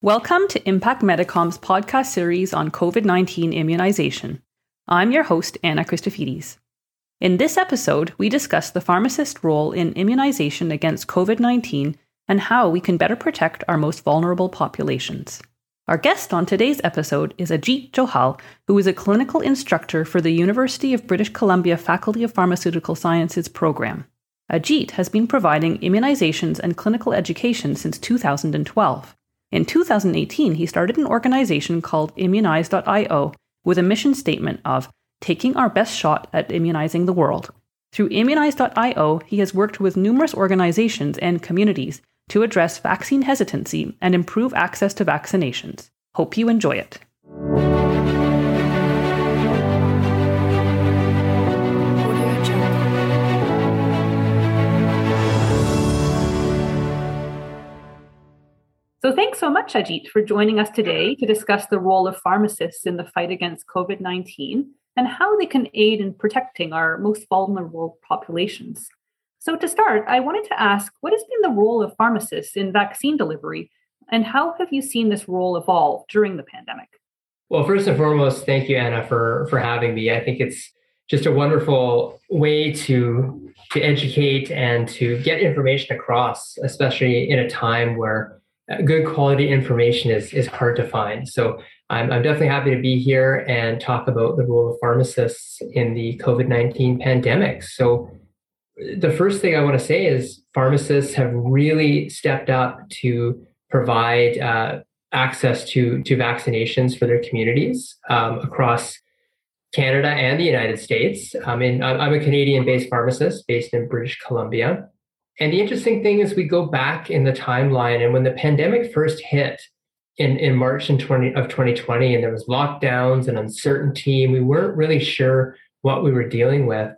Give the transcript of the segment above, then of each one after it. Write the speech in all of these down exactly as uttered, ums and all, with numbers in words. Welcome to Impact Medicom's podcast series on COVID nineteen immunization. I'm your host, Anna Christofides. In this episode, we discuss the pharmacist's role in immunization against COVID nineteen and how we can better protect our most vulnerable populations. Our guest on today's episode is Ajit Johal, who is a clinical instructor for the University of British Columbia Faculty of Pharmaceutical Sciences program. Ajit has been providing immunizations and clinical education since two thousand twelve. In two thousand eighteen, he started an organization called Immunize dot i o with a mission statement of taking our best shot at immunizing the world. Through Immunize dot i o, he has worked with numerous organizations and communities to address vaccine hesitancy and improve access to vaccinations. Hope you enjoy it. So thanks so much, Ajit, for joining us today to discuss the role of pharmacists in the fight against COVID nineteen and how they can aid in protecting our most vulnerable populations. So to start, I wanted to ask, what has been the role of pharmacists in vaccine delivery, and how have you seen this role evolve during the pandemic? Well, first and foremost, thank you, Anna, for, for having me. I think it's just a wonderful way to, to educate and to get information across, especially in a time where good quality information is is hard to find. So I'm I'm definitely happy to be here and talk about the role of pharmacists in the COVID nineteen pandemic. So the first thing I want to say is pharmacists have really stepped up to provide uh, access to, to vaccinations for their communities um, across Canada and the United States. I mean, I'm a Canadian-based pharmacist based in British Columbia. And the interesting thing is we go back in the timeline, and when the pandemic first hit in, in March in twenty, of twenty twenty, and there was lockdowns and uncertainty, and we weren't really sure what we were dealing with,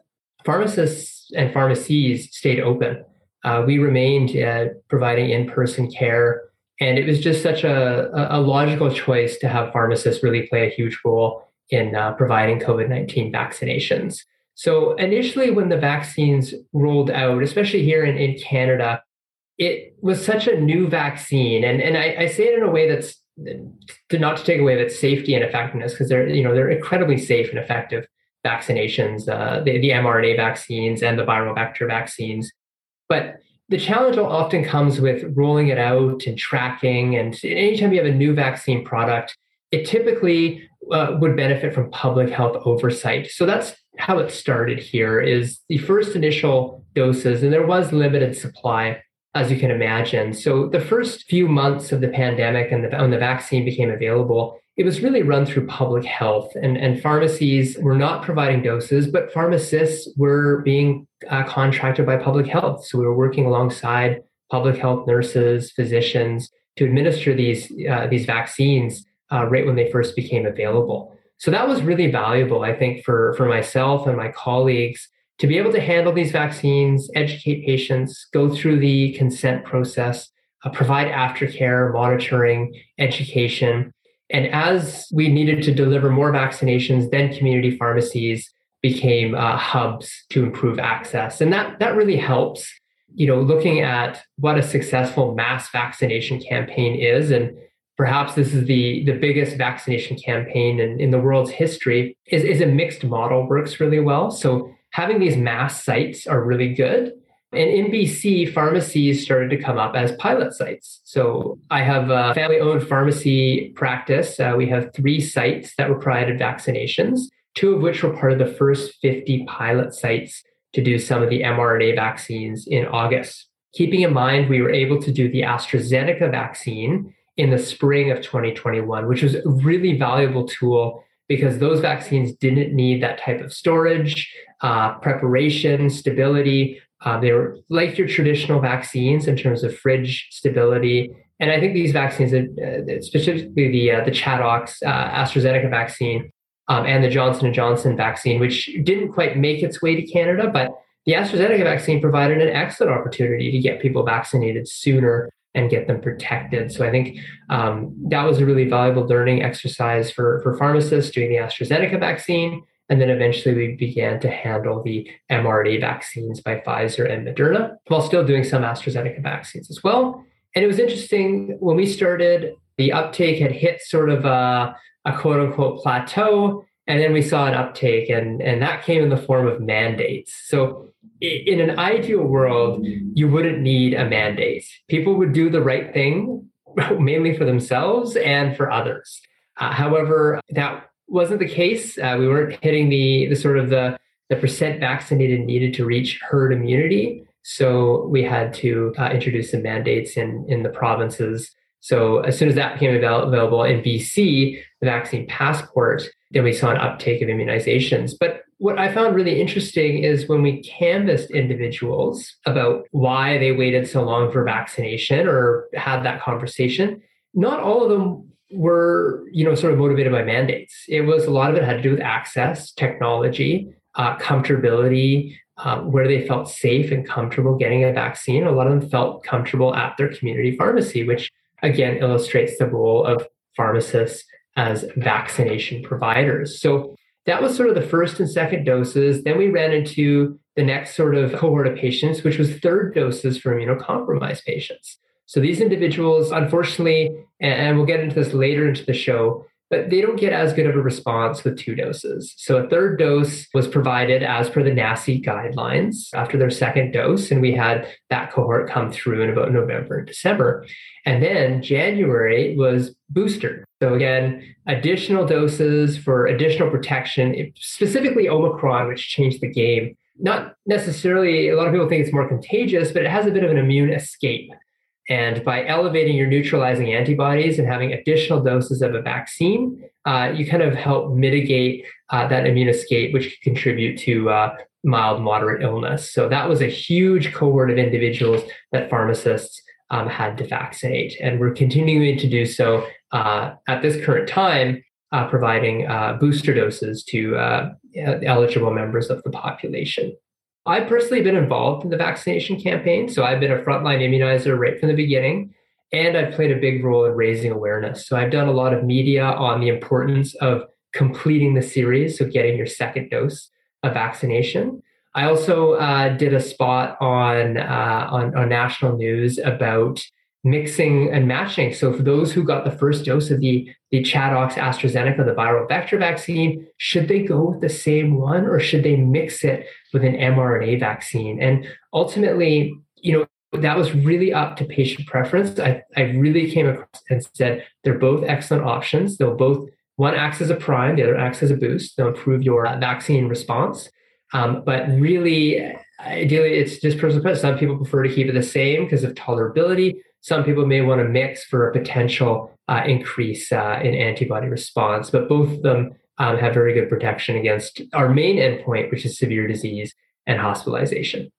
pharmacists and pharmacies stayed open. Uh, we remained uh, providing in-person care, and it was just such a, a logical choice to have pharmacists really play a huge role in uh, providing COVID nineteen vaccinations. So initially, when the vaccines rolled out, especially here in, in Canada, it was such a new vaccine. And, and I, I say it in a way that's to not to take away that safety and effectiveness, because they're, you know, they're incredibly safe and effective vaccinations, uh, the, the mRNA vaccines and the viral vector vaccines. But the challenge often comes with rolling it out and tracking. And anytime you have a new vaccine product, it typically uh, would benefit from public health oversight. So that's how it started here. Is the first initial doses, and there was limited supply, as you can imagine. So the first few months of the pandemic and the, when the vaccine became available, it was really run through public health, and, and pharmacies were not providing doses, but pharmacists were being uh, contracted by public health. So we were working alongside public health nurses, physicians to administer these, uh, these vaccines uh, right when they first became available. So that was really valuable, I think, for, for myself and my colleagues to be able to handle these vaccines, educate patients, go through the consent process, uh, provide aftercare, monitoring, education. And as we needed to deliver more vaccinations, then community pharmacies became uh, hubs to improve access. And that, that really helps, you know, looking at what a successful mass vaccination campaign is. And perhaps this is the, the biggest vaccination campaign in, in the world's history, is, is a mixed model works really well. So having these mass sites are really good. And in B C, pharmacies started to come up as pilot sites. So I have a family-owned pharmacy practice. Uh, we have three sites that were provided vaccinations, two of which were part of the first fifty pilot sites to do some of the mRNA vaccines in August. Keeping in mind, we were able to do the AstraZeneca vaccine in the spring of twenty twenty-one, which was a really valuable tool because those vaccines didn't need that type of storage, uh, preparation, stability. Uh, they were like your traditional vaccines in terms of fridge stability. And I think these vaccines, uh, specifically the uh, the ChAdOx uh, AstraZeneca vaccine um, and the Johnson and Johnson vaccine, which didn't quite make its way to Canada, but the AstraZeneca vaccine provided an excellent opportunity to get people vaccinated sooner and get them protected. So I think um, that was a really valuable learning exercise for, for pharmacists doing the AstraZeneca vaccine. And then eventually we began to handle the mRNA vaccines by Pfizer and Moderna, while still doing some AstraZeneca vaccines as well. And it was interesting when we started the uptake had hit sort of a, a quote unquote plateau. And then we saw an uptake, and, and that came in the form of mandates. So in an ideal world, you wouldn't need a mandate. People would do the right thing, mainly for themselves and for others. Uh, however, that wasn't the case. Uh, we weren't hitting the, the sort of the, the percent vaccinated needed to reach herd immunity. So we had to uh, introduce some mandates in, in the provinces. So as soon as that became available in B C, the vaccine passport, then we saw an uptake of immunizations. But what I found really interesting is when we canvassed individuals about why they waited so long for vaccination or had that conversation, not all of them were, you know, sort of motivated by mandates. It was a lot of it had to do with access, technology, uh, comfortability, uh, where they felt safe and comfortable getting a vaccine. A lot of them felt comfortable at their community pharmacy, which again illustrates the role of pharmacists as vaccination providers. So that was sort of the first and second doses. Then we ran into the next sort of cohort of patients, which was third doses for immunocompromised patients. So these individuals, unfortunately, and we'll get into this later into the show, but they don't get as good of a response with two doses. So a third dose was provided as per the N A C I guidelines after their second dose. And we had that cohort come through in about November and December. And then January was booster. So again, additional doses for additional protection, specifically Omicron, which changed the game. Not necessarily, a lot of people think it's more contagious, but it has a bit of an immune escape. And by elevating your neutralizing antibodies and having additional doses of a vaccine, uh, you kind of help mitigate uh, that immune escape, which could contribute to uh, mild, moderate illness. So that was a huge cohort of individuals that pharmacists um, had to vaccinate. And we're continuing to do so uh, at this current time, uh, providing uh, booster doses to uh, eligible members of the population. I've personally been involved in the vaccination campaign. So I've been a frontline immunizer right from the beginning, and I've played a big role in raising awareness. So I've done a lot of media on the importance of completing the series, so getting your second dose of vaccination. I also uh, did a spot on, uh, on, on national news about mixing and matching. So for those who got the first dose of the, the ChAdOx AstraZeneca, the viral vector vaccine, should they go with the same one or should they mix it with an mRNA vaccine? And ultimately, you know, that was really up to patient preference. I, I really came across and said, they're both excellent options. They'll both, one acts as a prime, the other acts as a boost. They'll improve your vaccine response. Um, but really, ideally, it's just personal preference. Some people prefer to keep it the same because of tolerability. Some people may want to mix for a potential uh, increase uh, in antibody response, but both of them um, have very good protection against our main endpoint, which is severe disease and hospitalization.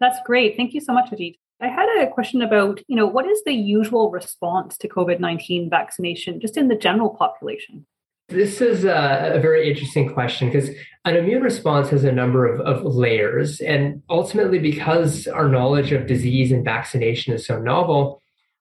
That's great. Thank you so much, Ajit. I had a question about, you know, what is the usual response to COVID nineteen vaccination just in the general population? This is a, a very interesting question because an immune response has a number of, of layers. And ultimately, because our knowledge of disease and vaccination is so novel,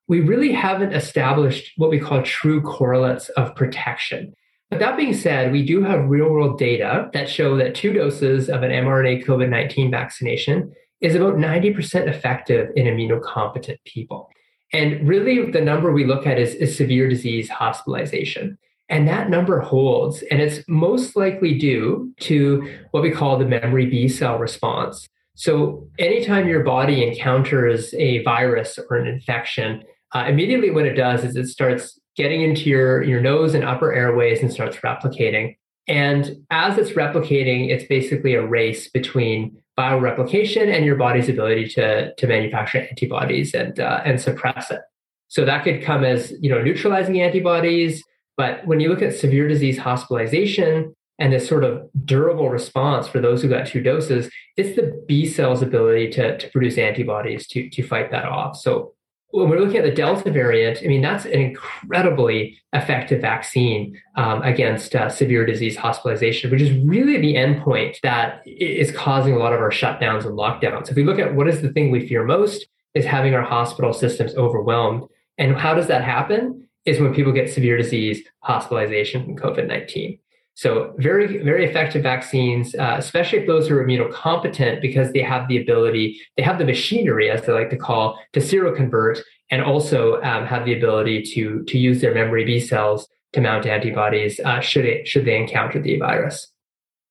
we really haven't established what we call true correlates of protection. But that being said, we do have real-world data that show that two doses of an mRNA COVID nineteen vaccination is about ninety percent effective in immunocompetent people. And really, the number we look at is, is severe disease hospitalization. And that number holds, and it's most likely due to what we call the memory B cell response. So anytime your body encounters a virus or an infection, uh, immediately what it does is it starts getting into your, your nose and upper airways and starts replicating. And as it's replicating, it's basically a race between viral replication and your body's ability to, to manufacture antibodies and, uh, and suppress it. So that could come as, you know, neutralizing antibodies. But when you look at severe disease hospitalization and this sort of durable response for those who got two doses, it's the B cell's ability to, to produce antibodies to, to fight that off. So when we're looking at the Delta variant, I mean, that's an incredibly effective vaccine um, against uh, severe disease hospitalization, which is really the endpoint that is causing a lot of our shutdowns and lockdowns. If we look at what is the thing we fear most is having our hospital systems overwhelmed. And how does that happen? Is when people get severe disease, hospitalization from COVID nineteen. So very, very effective vaccines, uh, especially if those who are immunocompetent, because they have the ability, they have the machinery, as they like to call, to seroconvert and also um, have the ability to, to use their memory B cells to mount antibodies uh, should it should they encounter the virus.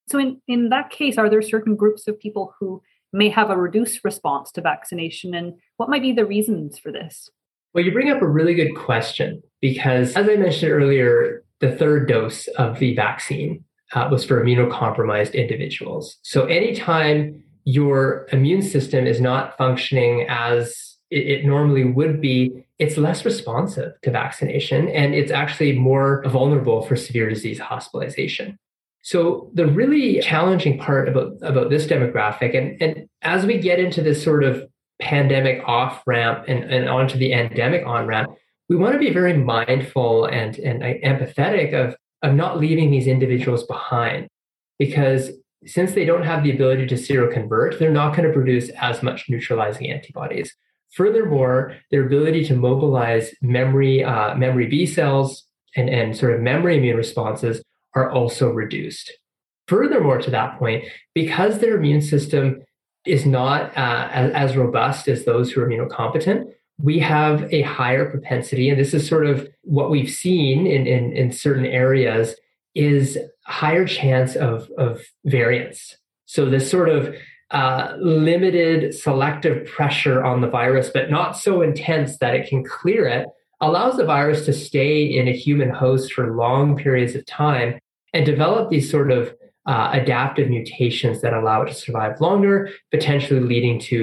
So in, in that case, are there certain groups of people who may have a reduced response to vaccination, and what might be the reasons for this? Well, you bring up a really good question, because as I mentioned earlier, the third dose of the vaccine uh, was for immunocompromised individuals. So anytime your immune system is not functioning as it normally would be, it's less responsive to vaccination, and it's actually more vulnerable for severe disease hospitalization. So the really challenging part about, about this demographic, and, and as we get into this sort of pandemic off-ramp and, and onto the endemic on-ramp, we want to be very mindful and, and empathetic of, of not leaving these individuals behind, because since they don't have the ability to seroconvert, they're not going to produce as much neutralizing antibodies. Furthermore, their ability to mobilize memory uh, memory B cells and, and sort of memory immune responses are also reduced. Furthermore, to that point, because their immune system is not uh, as, as robust as those who are immunocompetent, we have a higher propensity, and this is sort of what we've seen in, in, in certain areas, is higher chance of, of variants. So this sort of Uh, limited selective pressure on the virus, but not so intense that it can clear it, allows the virus to stay in a human host for long periods of time and develop these sort of uh, adaptive mutations that allow it to survive longer, potentially leading to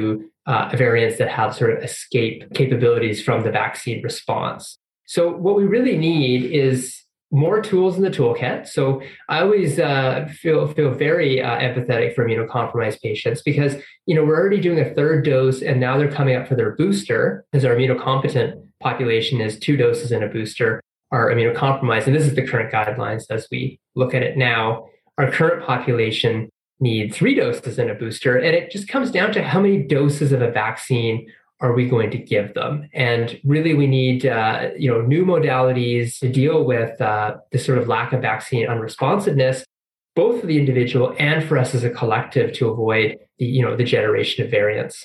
uh, variants that have sort of escape capabilities from the vaccine response. So what we really need is more tools in the toolkit. So I always uh, feel feel very uh, empathetic for immunocompromised patients, because you know we're already doing a third dose, and now they're coming up for their booster, because our immunocompetent population is two doses and a booster are immunocompromised. And this is the current guidelines as we look at it now. Our current population needs three doses and a booster, and it just comes down to how many doses of a vaccine are we going to give them? And really, we need uh, you know new modalities to deal with uh, the sort of lack of vaccine unresponsiveness, both for the individual and for us as a collective, to avoid the, you know the generation of variants.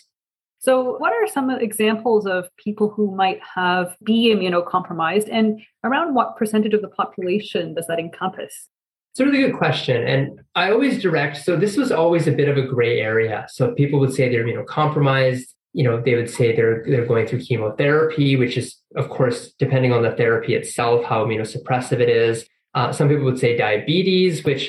So, what are some examples of people who might have be immunocompromised, and around what percentage of the population does that encompass? It's a really good question. And I always direct. So, this was always a bit of a gray area. So, people would say they're immunocompromised. You know, they would say they're they're going through chemotherapy, which is, of course, depending on the therapy itself, how immunosuppressive it is. Uh, some people would say diabetes, which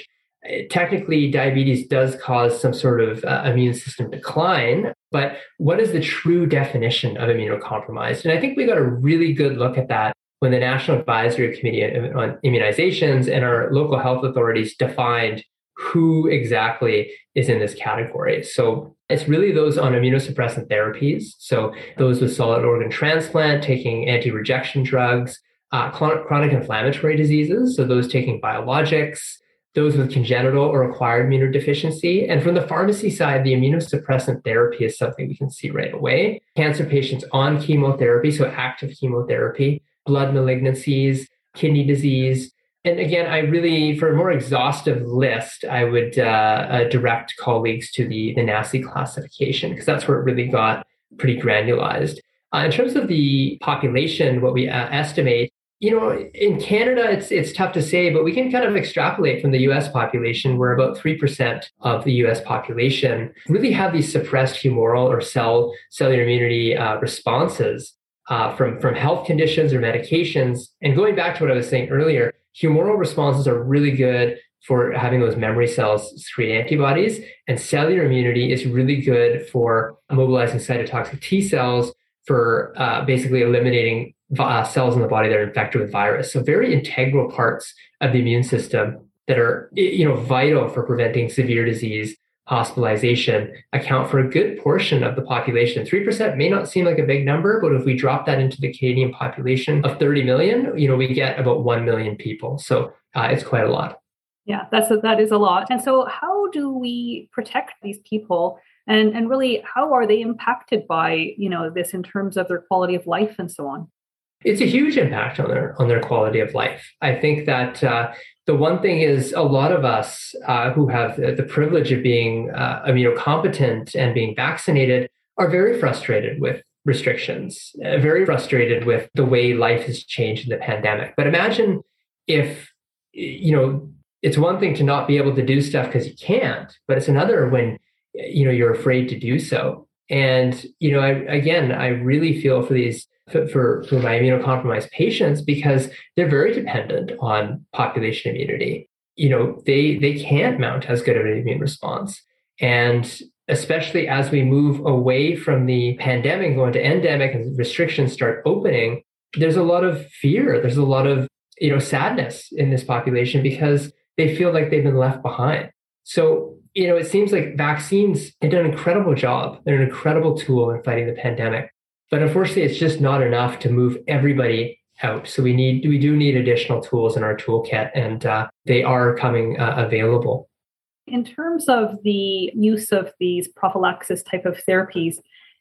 technically diabetes does cause some sort of uh, immune system decline. But what is the true definition of immunocompromised? And I think we got a really good look at that when the National Advisory Committee on Immunizations and our local health authorities defined who exactly is in this category. So it's really those on immunosuppressant therapies. So those with solid organ transplant, taking anti-rejection drugs, uh, chronic inflammatory diseases. So those taking biologics, those with congenital or acquired immunodeficiency. And from the pharmacy side, the immunosuppressant therapy is something we can see right away. Cancer patients on chemotherapy, so active chemotherapy, blood malignancies, kidney disease. And again, I really, for a more exhaustive list, I would uh, uh, direct colleagues to the, the NACI classification, because that's where it really got pretty granularized. Uh, in terms of the population, what we uh, estimate, you know, in Canada, it's it's tough to say, but we can kind of extrapolate from the U S population, where about three percent of the U S population really have these suppressed humoral or cell cellular immunity uh, responses uh, from, from health conditions or medications. And going back to what I was saying earlier, humoral responses are really good for having those memory cells secrete antibodies, and cellular immunity is really good for mobilizing cytotoxic T cells for uh, basically eliminating uh, cells in the body that are infected with virus. So very integral parts of the immune system that are you know vital for preventing severe disease hospitalization account for a good portion of the population. three percent may not seem like a big number, but if we drop that into the Canadian population of thirty million, you know, we get about one million people. So uh, it's quite a lot. Yeah, that's a, that is a lot. And so how do we protect these people? And, and really, how are they impacted by, you know, this in terms of their quality of life and so on? It's a huge impact on their on their quality of life. I think that uh, the one thing is a lot of us uh, who have the privilege of being uh, immunocompetent and being vaccinated are very frustrated with restrictions, uh, very frustrated with the way life has changed in the pandemic. But imagine if, you know, it's one thing to not be able to do stuff because you can't, but it's another when, you know, you're afraid to do so. And, you know, I, again, I really feel for these, for, for my immunocompromised patients, because they're very dependent on population immunity. You know, they, they can't mount as good of an immune response. And especially as we move away from the pandemic, going to endemic and restrictions start opening, there's a lot of fear. There's a lot of, you know, sadness in this population because they feel like they've been left behind. So, you know, it seems like vaccines have done an incredible job. They're an incredible tool in fighting the pandemic. But unfortunately, it's just not enough to move everybody out. So we need, we do need additional tools in our toolkit, and uh, they are coming uh, available. In terms of the use of these prophylaxis type of therapies,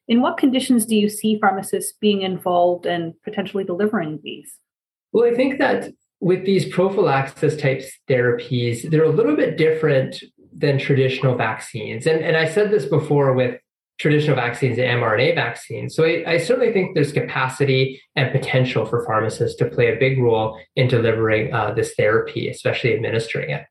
in what conditions do you see pharmacists being involved and potentially delivering these? Well, I think that with these prophylaxis types therapies, they're a little bit different than traditional vaccines. And, and I said this before with traditional vaccines and mRNA vaccines. So I, I certainly think there's capacity and potential for pharmacists to play a big role in delivering uh, this therapy, especially administering it.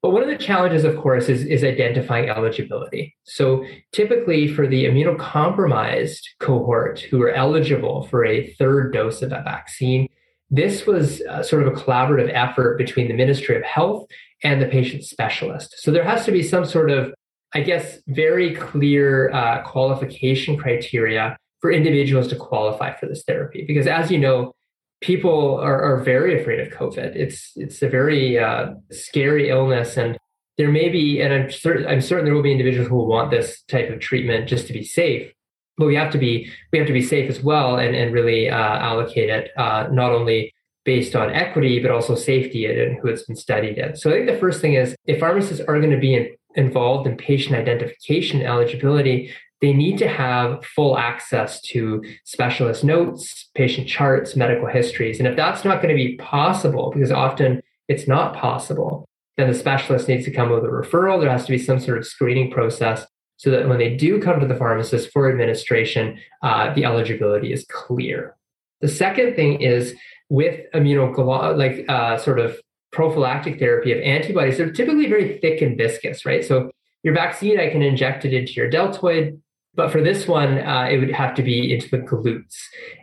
But one of the challenges, of course, is, is identifying eligibility. So typically for the immunocompromised cohort who are eligible for a third dose of a vaccine, this was uh, sort of a collaborative effort between the Ministry of Health and the patient specialist. So there has to be some sort of, I guess, very clear uh, qualification criteria for individuals to qualify for this therapy. Because as you know, people are, are very afraid of COVID. It's it's a very uh, scary illness. And there may be, and I'm certain, I'm certain there will be individuals who will want this type of treatment just to be safe. But we have to be we have to be safe as well, and, and really uh, allocate it uh, not only based on equity, but also safety and who it's been studied in. So I think the first thing is, if pharmacists are going to be in, involved in patient identification eligibility, they need to have full access to specialist notes, patient charts, medical histories. And if that's not going to be possible, because often it's not possible, then the specialist needs to come with a referral. There has to be some sort of screening process so that when they do come to the pharmacist for administration, uh, the eligibility is clear. The second thing is, with immunoglo- like uh, sort of prophylactic therapy of antibodies, they're typically very thick and viscous, right? So your vaccine, I can inject it into your deltoid, but for this one, uh, it would have to be into the glutes.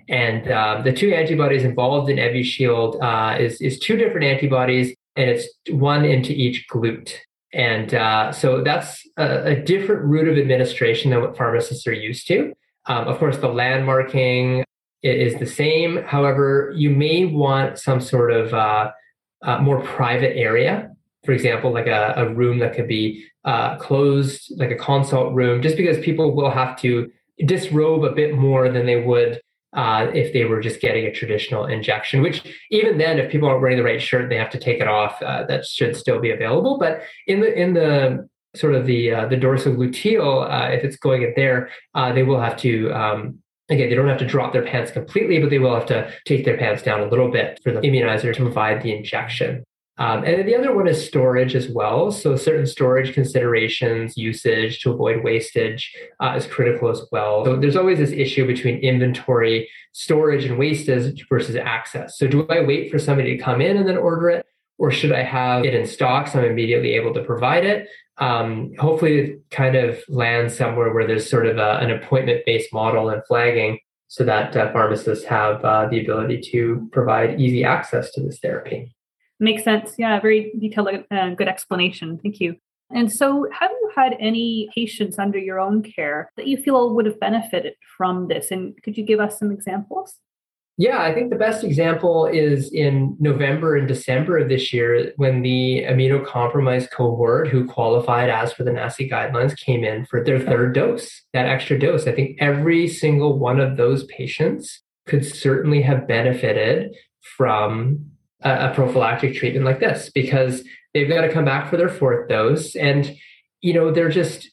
And uh, the two antibodies involved in Evusheld uh, is, is two different antibodies, and it's one into each glute. And uh, so that's a, a different route of administration than what pharmacists are used to. Um, of course, the landmarking it is the same. However, you may want some sort of uh, uh, more private area, for example, like a, a room that could be uh, closed, like a consult room, just because people will have to disrobe a bit more than they would uh, if they were just getting a traditional injection, which even then, if people aren't wearing the right shirt, they have to take it off. Uh, that should still be available. But in the in the sort of the, uh, the dorsogluteal, uh, if it's going in there, uh, they will have to... Um, Again, they don't have to drop their pants completely, but they will have to take their pants down a little bit for the immunizer to provide the injection. Um, and then the other one is storage as well. So certain storage considerations, usage to avoid wastage uh, is critical as well. So there's always this issue between inventory, storage, and wastage versus access. So do I wait for somebody to come in and then order it? Or should I have it in stock so I'm immediately able to provide it? Um, hopefully it kind of lands somewhere where there's sort of a, an appointment-based model and flagging so that uh, pharmacists have uh, the ability to provide easy access to this therapy. Makes sense. Yeah, very detailed and uh, good explanation. Thank you. And so have you had any patients under your own care that you feel would have benefited from this? And could you give us some examples? Yeah, I think the best example is in November and December of this year, when the immunocompromised cohort who qualified as for the NACI guidelines came in for their third dose, that extra dose. I think every single one of those patients could certainly have benefited from a, a prophylactic treatment like this, because they've got to come back for their fourth dose. And, you know, they're just...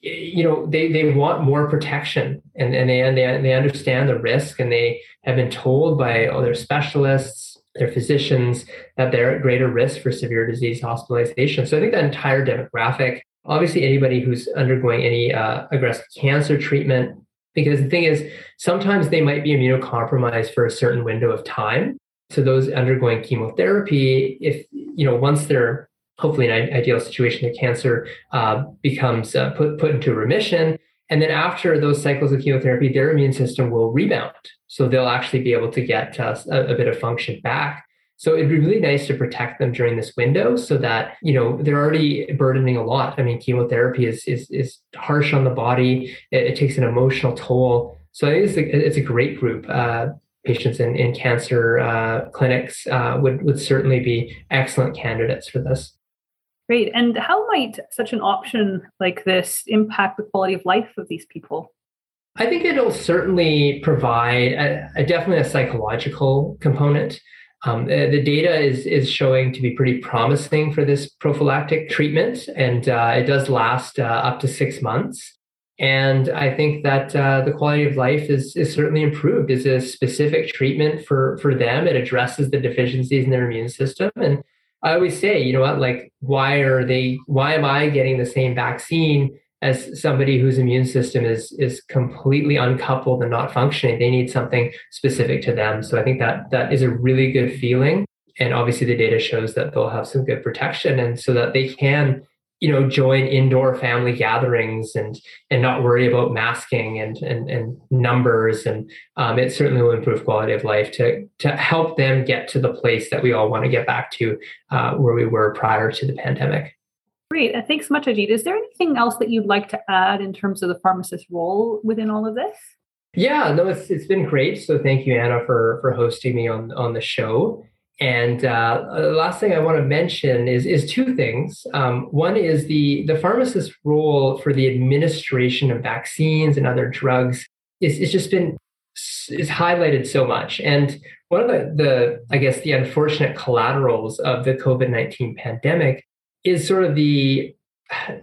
you know, they, they want more protection, and, and they, they they understand the risk, and they have been told by all their specialists, their physicians, that they're at greater risk for severe disease hospitalization. So I think that entire demographic, obviously anybody who's undergoing any uh, aggressive cancer treatment, Because the thing is, sometimes they might be immunocompromised for a certain window of time. So those undergoing chemotherapy, if, you know, once they're hopefully in an ideal situation, the cancer uh, becomes uh, put, put into remission. And then after those cycles of chemotherapy, their immune system will rebound. So they'll actually be able to get uh, a, a bit of function back. So it'd be really nice to protect them during this window so that, you know, they're already burdening a lot. I mean, chemotherapy is is, is harsh on the body. It, it takes an emotional toll. So I think it's a, it's a great group. Uh, patients in, in cancer uh, clinics uh, would, would certainly be excellent candidates for this. Great. And how might such an option like this impact the quality of life of these people? I think it'll certainly provide a, a definitely a psychological component. Um, the data is is showing to be pretty promising for this prophylactic treatment, and uh, it does last uh, up to six months. And I think that uh, the quality of life is is certainly improved. It's a specific treatment for for them. It addresses the deficiencies in their immune system. And I always say, you know what, like, why are they? Why am I getting the same vaccine as somebody whose immune system is is completely uncoupled and not functioning? They need something specific to them. So I think that that is a really good feeling. And obviously the data shows that they'll have some good protection, and so that they can, you know, join indoor family gatherings and and not worry about masking and and, and numbers. And um, it certainly will improve quality of life to to help them get to the place that we all want to get back to, uh, where we were prior to the pandemic. Great. Thanks so much, Ajit. Is there anything else that you'd like to add in terms of the pharmacist role within all of this? Yeah, no, it's it's been great. So thank you, Anna, for, for hosting me on, on the show. And uh, the last thing I want to mention is is two things. Um, one is the, the pharmacist's role for the administration of vaccines and other drugs is it's just been is highlighted so much. And one of the, the, I guess, the unfortunate collaterals of the COVID nineteen pandemic is sort of the,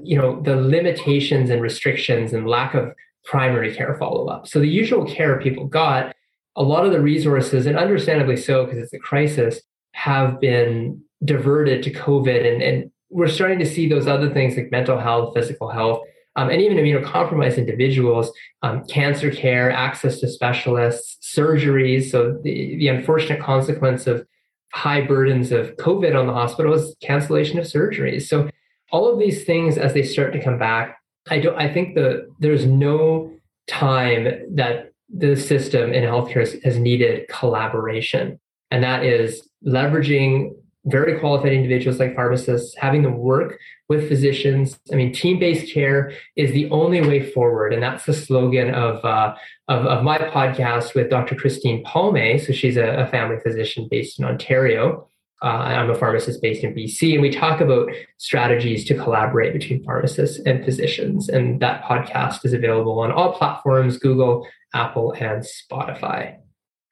you know, the limitations and restrictions and lack of primary care follow-up. So the usual care people got, a lot of the resources, and understandably so, because it's a crisis, have been diverted to COVID. And, and we're starting to see those other things like mental health, physical health, um, and even immunocompromised individuals, um, cancer care, access to specialists, surgeries. So the, the unfortunate consequence of high burdens of COVID on the hospital is cancellation of surgeries. So all of these things, as they start to come back, I don't. I think the there's no time that the system in healthcare has needed collaboration, and that is leveraging very qualified individuals like pharmacists, having them work with physicians. I mean, team-based care is the only way forward. And that's the slogan of uh, of, of my podcast with Doctor Christine Palme. So she's a, a family physician based in Ontario. Uh, I'm a pharmacist based in B C. And we talk about strategies to collaborate between pharmacists and physicians. And that podcast is available on all platforms, Google, Apple, and Spotify.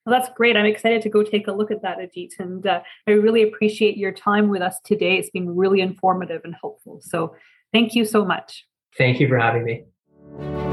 Well, that's great. I'm excited to go take a look at that, Ajit. And uh, I really appreciate your time with us today. It's been really informative and helpful. So thank you so much. Thank you for having me.